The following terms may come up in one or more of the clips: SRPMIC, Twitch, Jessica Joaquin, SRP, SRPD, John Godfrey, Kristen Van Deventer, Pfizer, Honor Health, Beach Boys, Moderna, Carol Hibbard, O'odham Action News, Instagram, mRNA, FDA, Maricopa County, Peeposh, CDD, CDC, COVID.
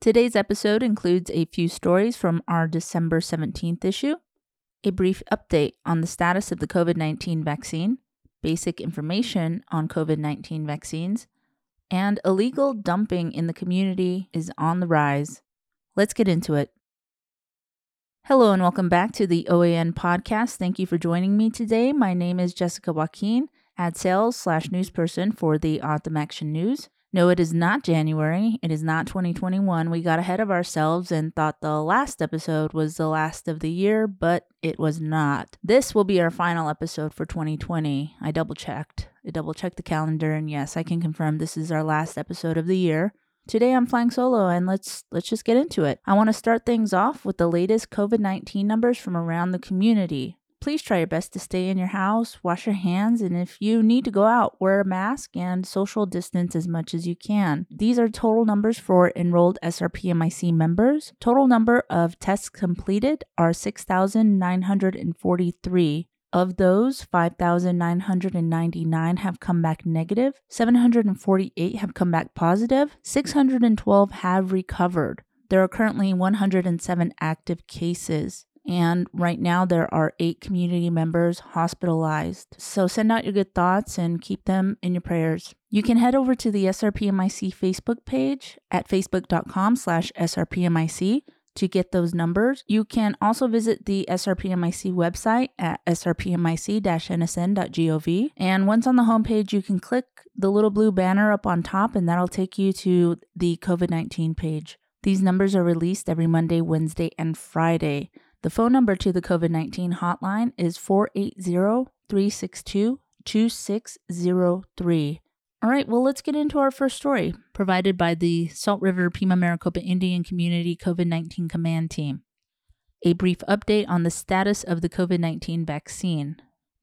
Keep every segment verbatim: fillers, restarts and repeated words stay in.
Today's episode includes a few stories from our December seventeenth issue, a brief update on the status of the COVID nineteen vaccine, basic information on COVID nineteen vaccines, and illegal dumping in the community is on the rise. Let's get into it. Hello and welcome back to the O A N podcast. Thank you for joining me today. My name is Jessica Joaquin, ad sales slash newsperson for the O'odham Action News. No, it is not January. It is not twenty twenty-one. We got ahead of ourselves and thought the last episode was the last of the year, but it was not. This will be our final episode for twenty twenty. I double-checked. I double-checked the calendar, and yes, I can confirm this is our last episode of the year. Today I'm flying solo, and let's let's just get into it. I want to start things off with the latest COVID nineteen numbers from around the community. Please try your best to stay in your house, wash your hands, and if you need to go out, wear a mask and social distance as much as you can. These are total numbers for enrolled S R P M I C members. Total number of tests completed are six thousand nine hundred forty-three. Of those, five thousand nine hundred ninety-nine have come back negative, seven hundred forty-eight have come back positive, six hundred twelve have recovered. There are currently one hundred seven active cases. And right now there are eight community members hospitalized. So send out your good thoughts and keep them in your prayers. You can head over to the S R P M I C Facebook page at facebook.com slash SRPMIC to get those numbers. You can also visit the S R P M I C website at S R P M I C dash N S N dot gov. And once on the homepage, you can click the little blue banner up on top and that'll take you to the COVID nineteen page. These numbers are released every Monday, Wednesday, and Friday. The phone number to the COVID nineteen hotline is four eight zero, three six two, two six zero three. All right, well, let's get into our first story, provided by the Salt River Pima Maricopa Indian Community COVID nineteen Command Team. A brief update on the status of the COVID nineteen vaccine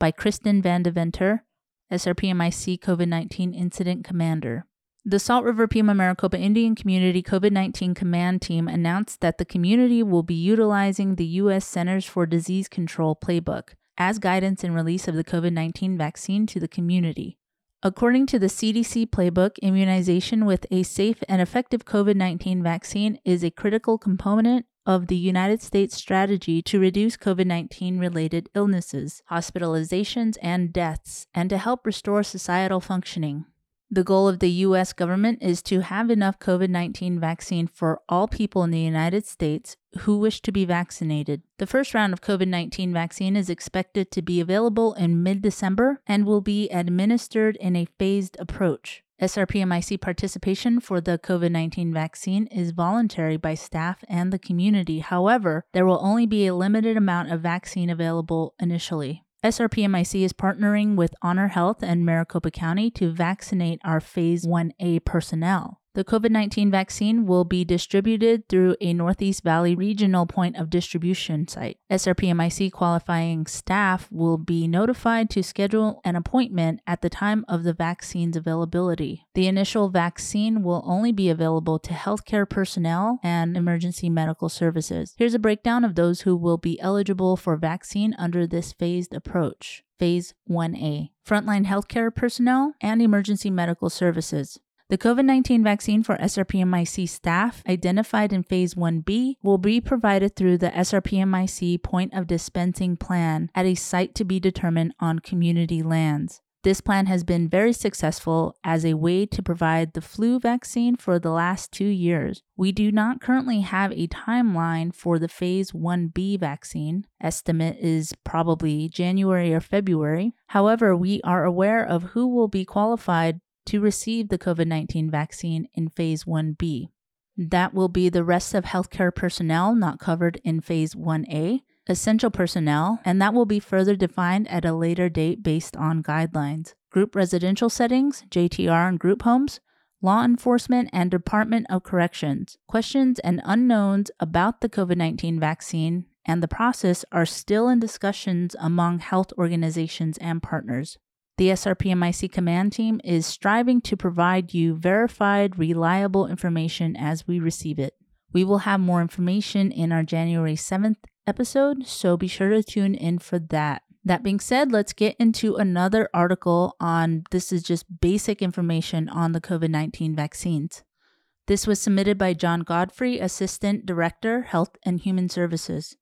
by Kristen Van Deventer, S R P M I C COVID nineteen Incident Commander. The Salt River Pima Maricopa Indian Community COVID nineteen Command Team announced that the community will be utilizing the U S Centers for Disease Control playbook as guidance in release of the COVID nineteen vaccine to the community. According to the C D C playbook, immunization with a safe and effective COVID nineteen vaccine is a critical component of the United States strategy to reduce COVID nineteen related illnesses, hospitalizations, and deaths, and to help restore societal functioning. The goal of the U S government is to have enough COVID nineteen vaccine for all people in the United States who wish to be vaccinated. The first round of COVID nineteen vaccine is expected to be available in mid-December and will be administered in a phased approach. S R P M I C participation for the COVID nineteen vaccine is voluntary by staff and the community. However, there will only be a limited amount of vaccine available initially. S R P M I C is partnering with Honor Health and Maricopa County to vaccinate our Phase one A personnel. The COVID nineteen vaccine will be distributed through a Northeast Valley regional point of distribution site. S R P M I C qualifying staff will be notified to schedule an appointment at the time of the vaccine's availability. The initial vaccine will only be available to healthcare personnel and emergency medical services. Here's a breakdown of those who will be eligible for vaccine under this phased approach. Phase one A, frontline healthcare personnel and emergency medical services. The COVID nineteen vaccine for S R P M I C staff identified in Phase one B will be provided through the S R P M I C Point of Dispensing Plan at a site to be determined on community lands. This plan has been very successful as a way to provide the flu vaccine for the last two years. We do not currently have a timeline for the Phase one B vaccine. Estimate is probably January or February. However, we are aware of who will be qualified to receive the COVID nineteen vaccine in Phase one B. That will be the rest of healthcare personnel not covered in Phase one A, essential personnel, and that will be further defined at a later date based on guidelines. Group residential settings, J T R and group homes, law enforcement, and Department of Corrections. Questions and unknowns about the COVID nineteen vaccine and the process are still in discussions among health organizations and partners. The S R P M I C Command Team is striving to provide you verified, reliable information as we receive it. We will have more information in our January seventh episode, so be sure to tune in for that. That being said, let's get into another article on, this is just basic information on the COVID nineteen vaccines. This was submitted by John Godfrey, Assistant Director, Health and Human Services.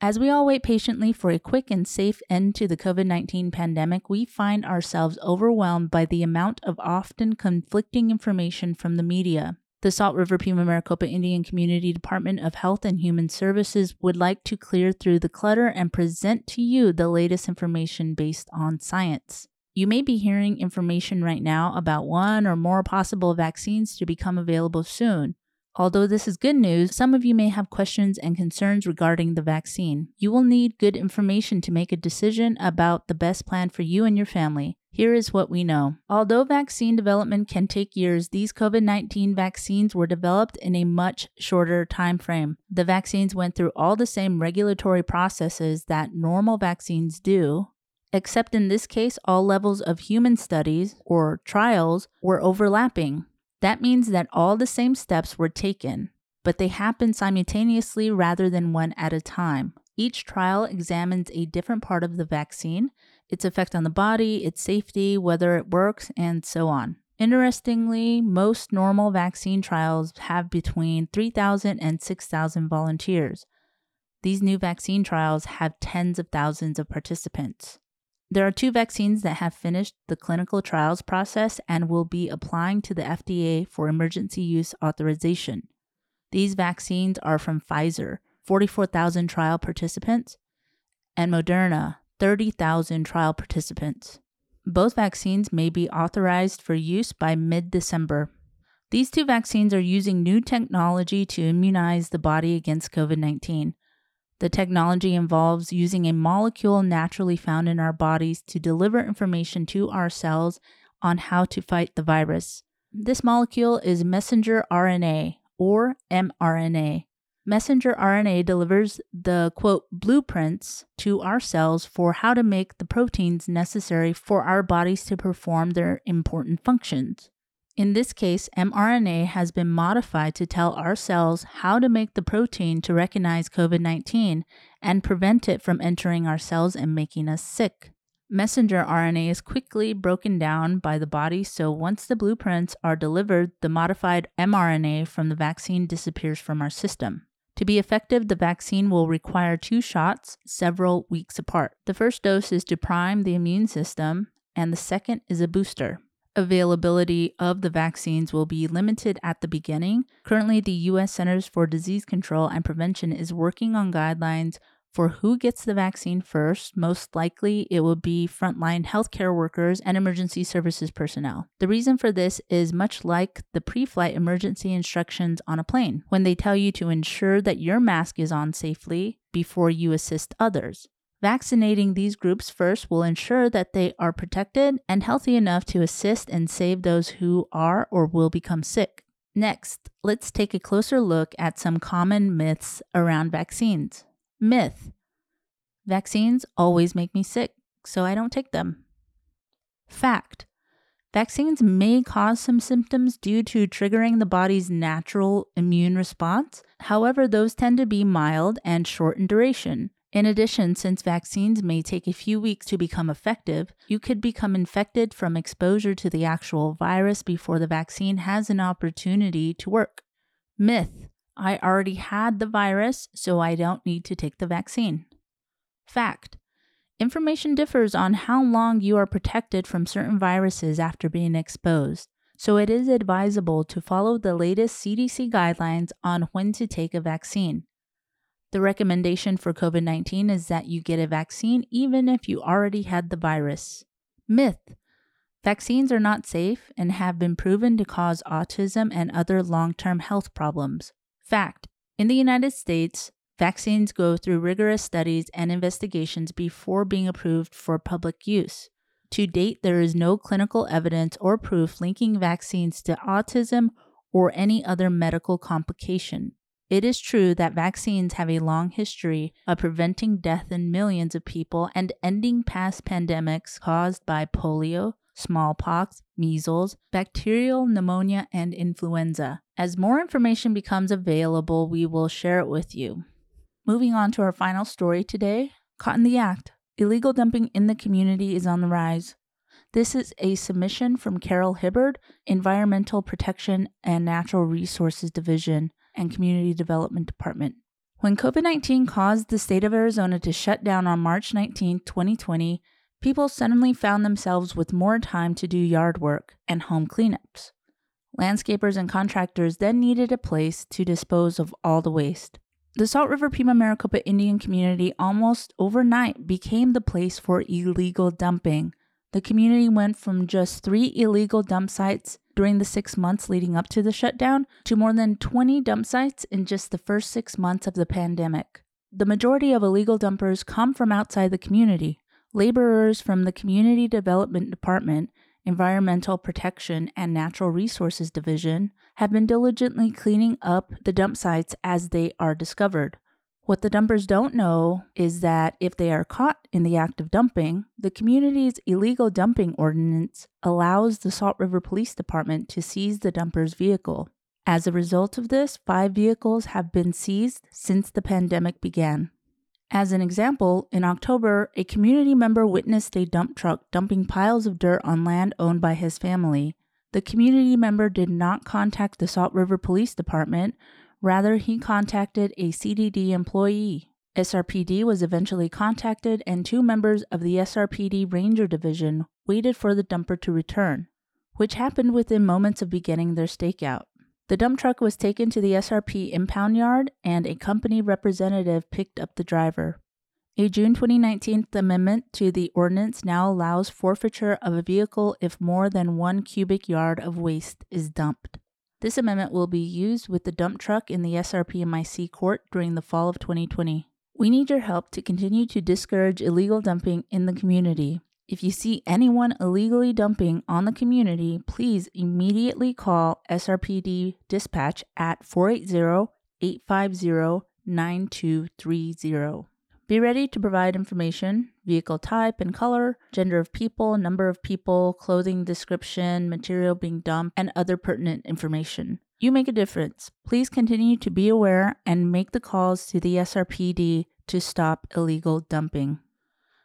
As we all wait patiently for a quick and safe end to the COVID nineteen pandemic, we find ourselves overwhelmed by the amount of often conflicting information from the media. The Salt River Pima Maricopa Indian Community Department of Health and Human Services would like to clear through the clutter and present to you the latest information based on science. You may be hearing information right now about one or more possible vaccines to become available soon. Although this is good news, some of you may have questions and concerns regarding the vaccine. You will need good information to make a decision about the best plan for you and your family. Here is what we know. Although vaccine development can take years, these COVID nineteen vaccines were developed in a much shorter time frame. The vaccines went through all the same regulatory processes that normal vaccines do, except in this case, all levels of human studies, or trials, were overlapping. That means that all the same steps were taken, but they happened simultaneously rather than one at a time. Each trial examines a different part of the vaccine, its effect on the body, its safety, whether it works, and so on. Interestingly, most normal vaccine trials have between three thousand and six thousand volunteers. These new vaccine trials have tens of thousands of participants. There are two vaccines that have finished the clinical trials process and will be applying to the F D A for emergency use authorization. These vaccines are from Pfizer, forty-four thousand trial participants, and Moderna, thirty thousand trial participants. Both vaccines may be authorized for use by mid-December. These two vaccines are using new technology to immunize the body against COVID nineteen. The technology involves using a molecule naturally found in our bodies to deliver information to our cells on how to fight the virus. This molecule is messenger R N A, or mRNA. Messenger R N A delivers the, quote, blueprints to our cells for how to make the proteins necessary for our bodies to perform their important functions. In this case, mRNA has been modified to tell our cells how to make the protein to recognize COVID nineteen and prevent it from entering our cells and making us sick. Messenger R N A is quickly broken down by the body, so once the blueprints are delivered, the modified mRNA from the vaccine disappears from our system. To be effective, the vaccine will require two shots several weeks apart. The first dose is to prime the immune system, and the second is a booster. Availability of the vaccines will be limited at the beginning. Currently, the U S Centers for Disease Control and Prevention is working on guidelines for who gets the vaccine first. Most likely, it will be frontline healthcare workers and emergency services personnel. The reason for this is much like the pre-flight emergency instructions on a plane, when they tell you to ensure that your mask is on safely before you assist others. Vaccinating these groups first will ensure that they are protected and healthy enough to assist and save those who are or will become sick. Next, let's take a closer look at some common myths around vaccines. Myth: vaccines always make me sick, so I don't take them. Fact: vaccines may cause some symptoms due to triggering the body's natural immune response. However, those tend to be mild and short in duration. In addition, since vaccines may take a few weeks to become effective, you could become infected from exposure to the actual virus before the vaccine has an opportunity to work. Myth: I already had the virus, so I don't need to take the vaccine. Fact: information differs on how long you are protected from certain viruses after being exposed, so it is advisable to follow the latest C D C guidelines on when to take a vaccine. The recommendation for COVID nineteen is that you get a vaccine even if you already had the virus. Myth: vaccines are not safe and have been proven to cause autism and other long-term health problems. Fact: in the United States, vaccines go through rigorous studies and investigations before being approved for public use. To date, there is no clinical evidence or proof linking vaccines to autism or any other medical complication. It is true that vaccines have a long history of preventing death in millions of people and ending past pandemics caused by polio, smallpox, measles, bacterial pneumonia, and influenza. As more information becomes available, we will share it with you. Moving on to our final story today, Caught in the Act. Illegal dumping in the community is on the rise. This is a submission from Carol Hibbard, Environmental Protection and Natural Resources Division and Community Development Department. When COVID nineteen caused the state of Arizona to shut down on March nineteenth, twenty twenty, people suddenly found themselves with more time to do yard work and home cleanups. Landscapers and contractors then needed a place to dispose of all the waste. The Salt River Pima Maricopa Indian community almost overnight became the place for illegal dumping. The community went from just three illegal dump sites during the six months leading up to the shutdown to more than twenty dump sites in just the first six months of the pandemic. The majority of illegal dumpers come from outside the community. Laborers from the Community Development Department, Environmental Protection and Natural Resources Division have been diligently cleaning up the dump sites as they are discovered. What the dumpers don't know is that if they are caught in the act of dumping, the community's illegal dumping ordinance allows the Salt River Police Department to seize the dumper's vehicle. As a result of this, five vehicles have been seized since the pandemic began. As an example, in October, a community member witnessed a dump truck dumping piles of dirt on land owned by his family. The community member did not contact the Salt River Police Department. Rather, he contacted a C D D employee. S R P D was eventually contacted, and two members of the S R P D Ranger Division waited for the dumper to return, which happened within moments of beginning their stakeout. The dump truck was taken to the S R P impound yard, and a company representative picked up the driver. A June twenty nineteen amendment to the ordinance now allows forfeiture of a vehicle if more than one cubic yard of waste is dumped. This amendment will be used with the dump truck in the S R P M I C court during the fall of twenty twenty. We need your help to continue to discourage illegal dumping in the community. If you see anyone illegally dumping on the community, please immediately call S R P D Dispatch at four eight zero, eight five zero, nine two three zero. Be ready to provide information, vehicle type and color, gender of people, number of people, clothing description, material being dumped, and other pertinent information. You make a difference. Please continue to be aware and make the calls to the S R P D to stop illegal dumping.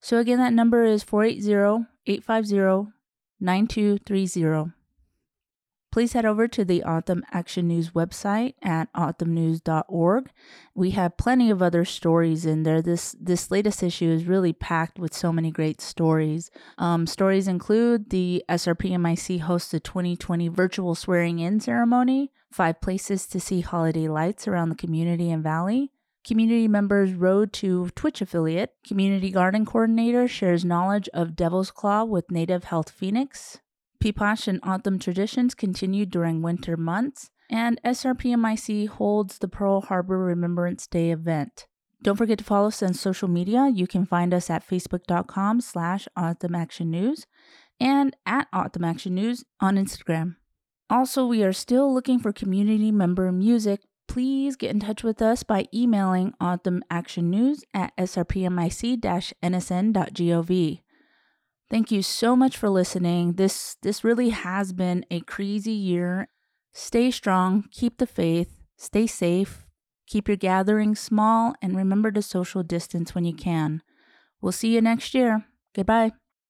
So again, that number is four eight zero, eight five zero, nine two three zero. Please head over to the O'odham Action News website at o'odham news dot org. We have plenty of other stories in there. This this latest issue is really packed with so many great stories. Um, stories include the S R P M I C hosts a twenty twenty virtual swearing-in ceremony, five places to see holiday lights around the community and valley, community members' road to Twitch affiliate, community garden coordinator shares knowledge of Devil's Claw with Native Health Phoenix, Peeposh and O'odham traditions continue during winter months, and S R P M I C holds the Pearl Harbor Remembrance Day event. Don't forget to follow us on social media. You can find us at facebook.com slash O'odham Action News and at O'odham Action News on Instagram. Also, we are still looking for community member music. Please get in touch with us by emailing o'odhamactionnews at s r p m i c dash n s n dot gov. Thank you so much for listening. This this really has been a crazy year. Stay strong, keep the faith, stay safe, keep your gatherings small, and remember to social distance when you can. We'll see you next year. Goodbye.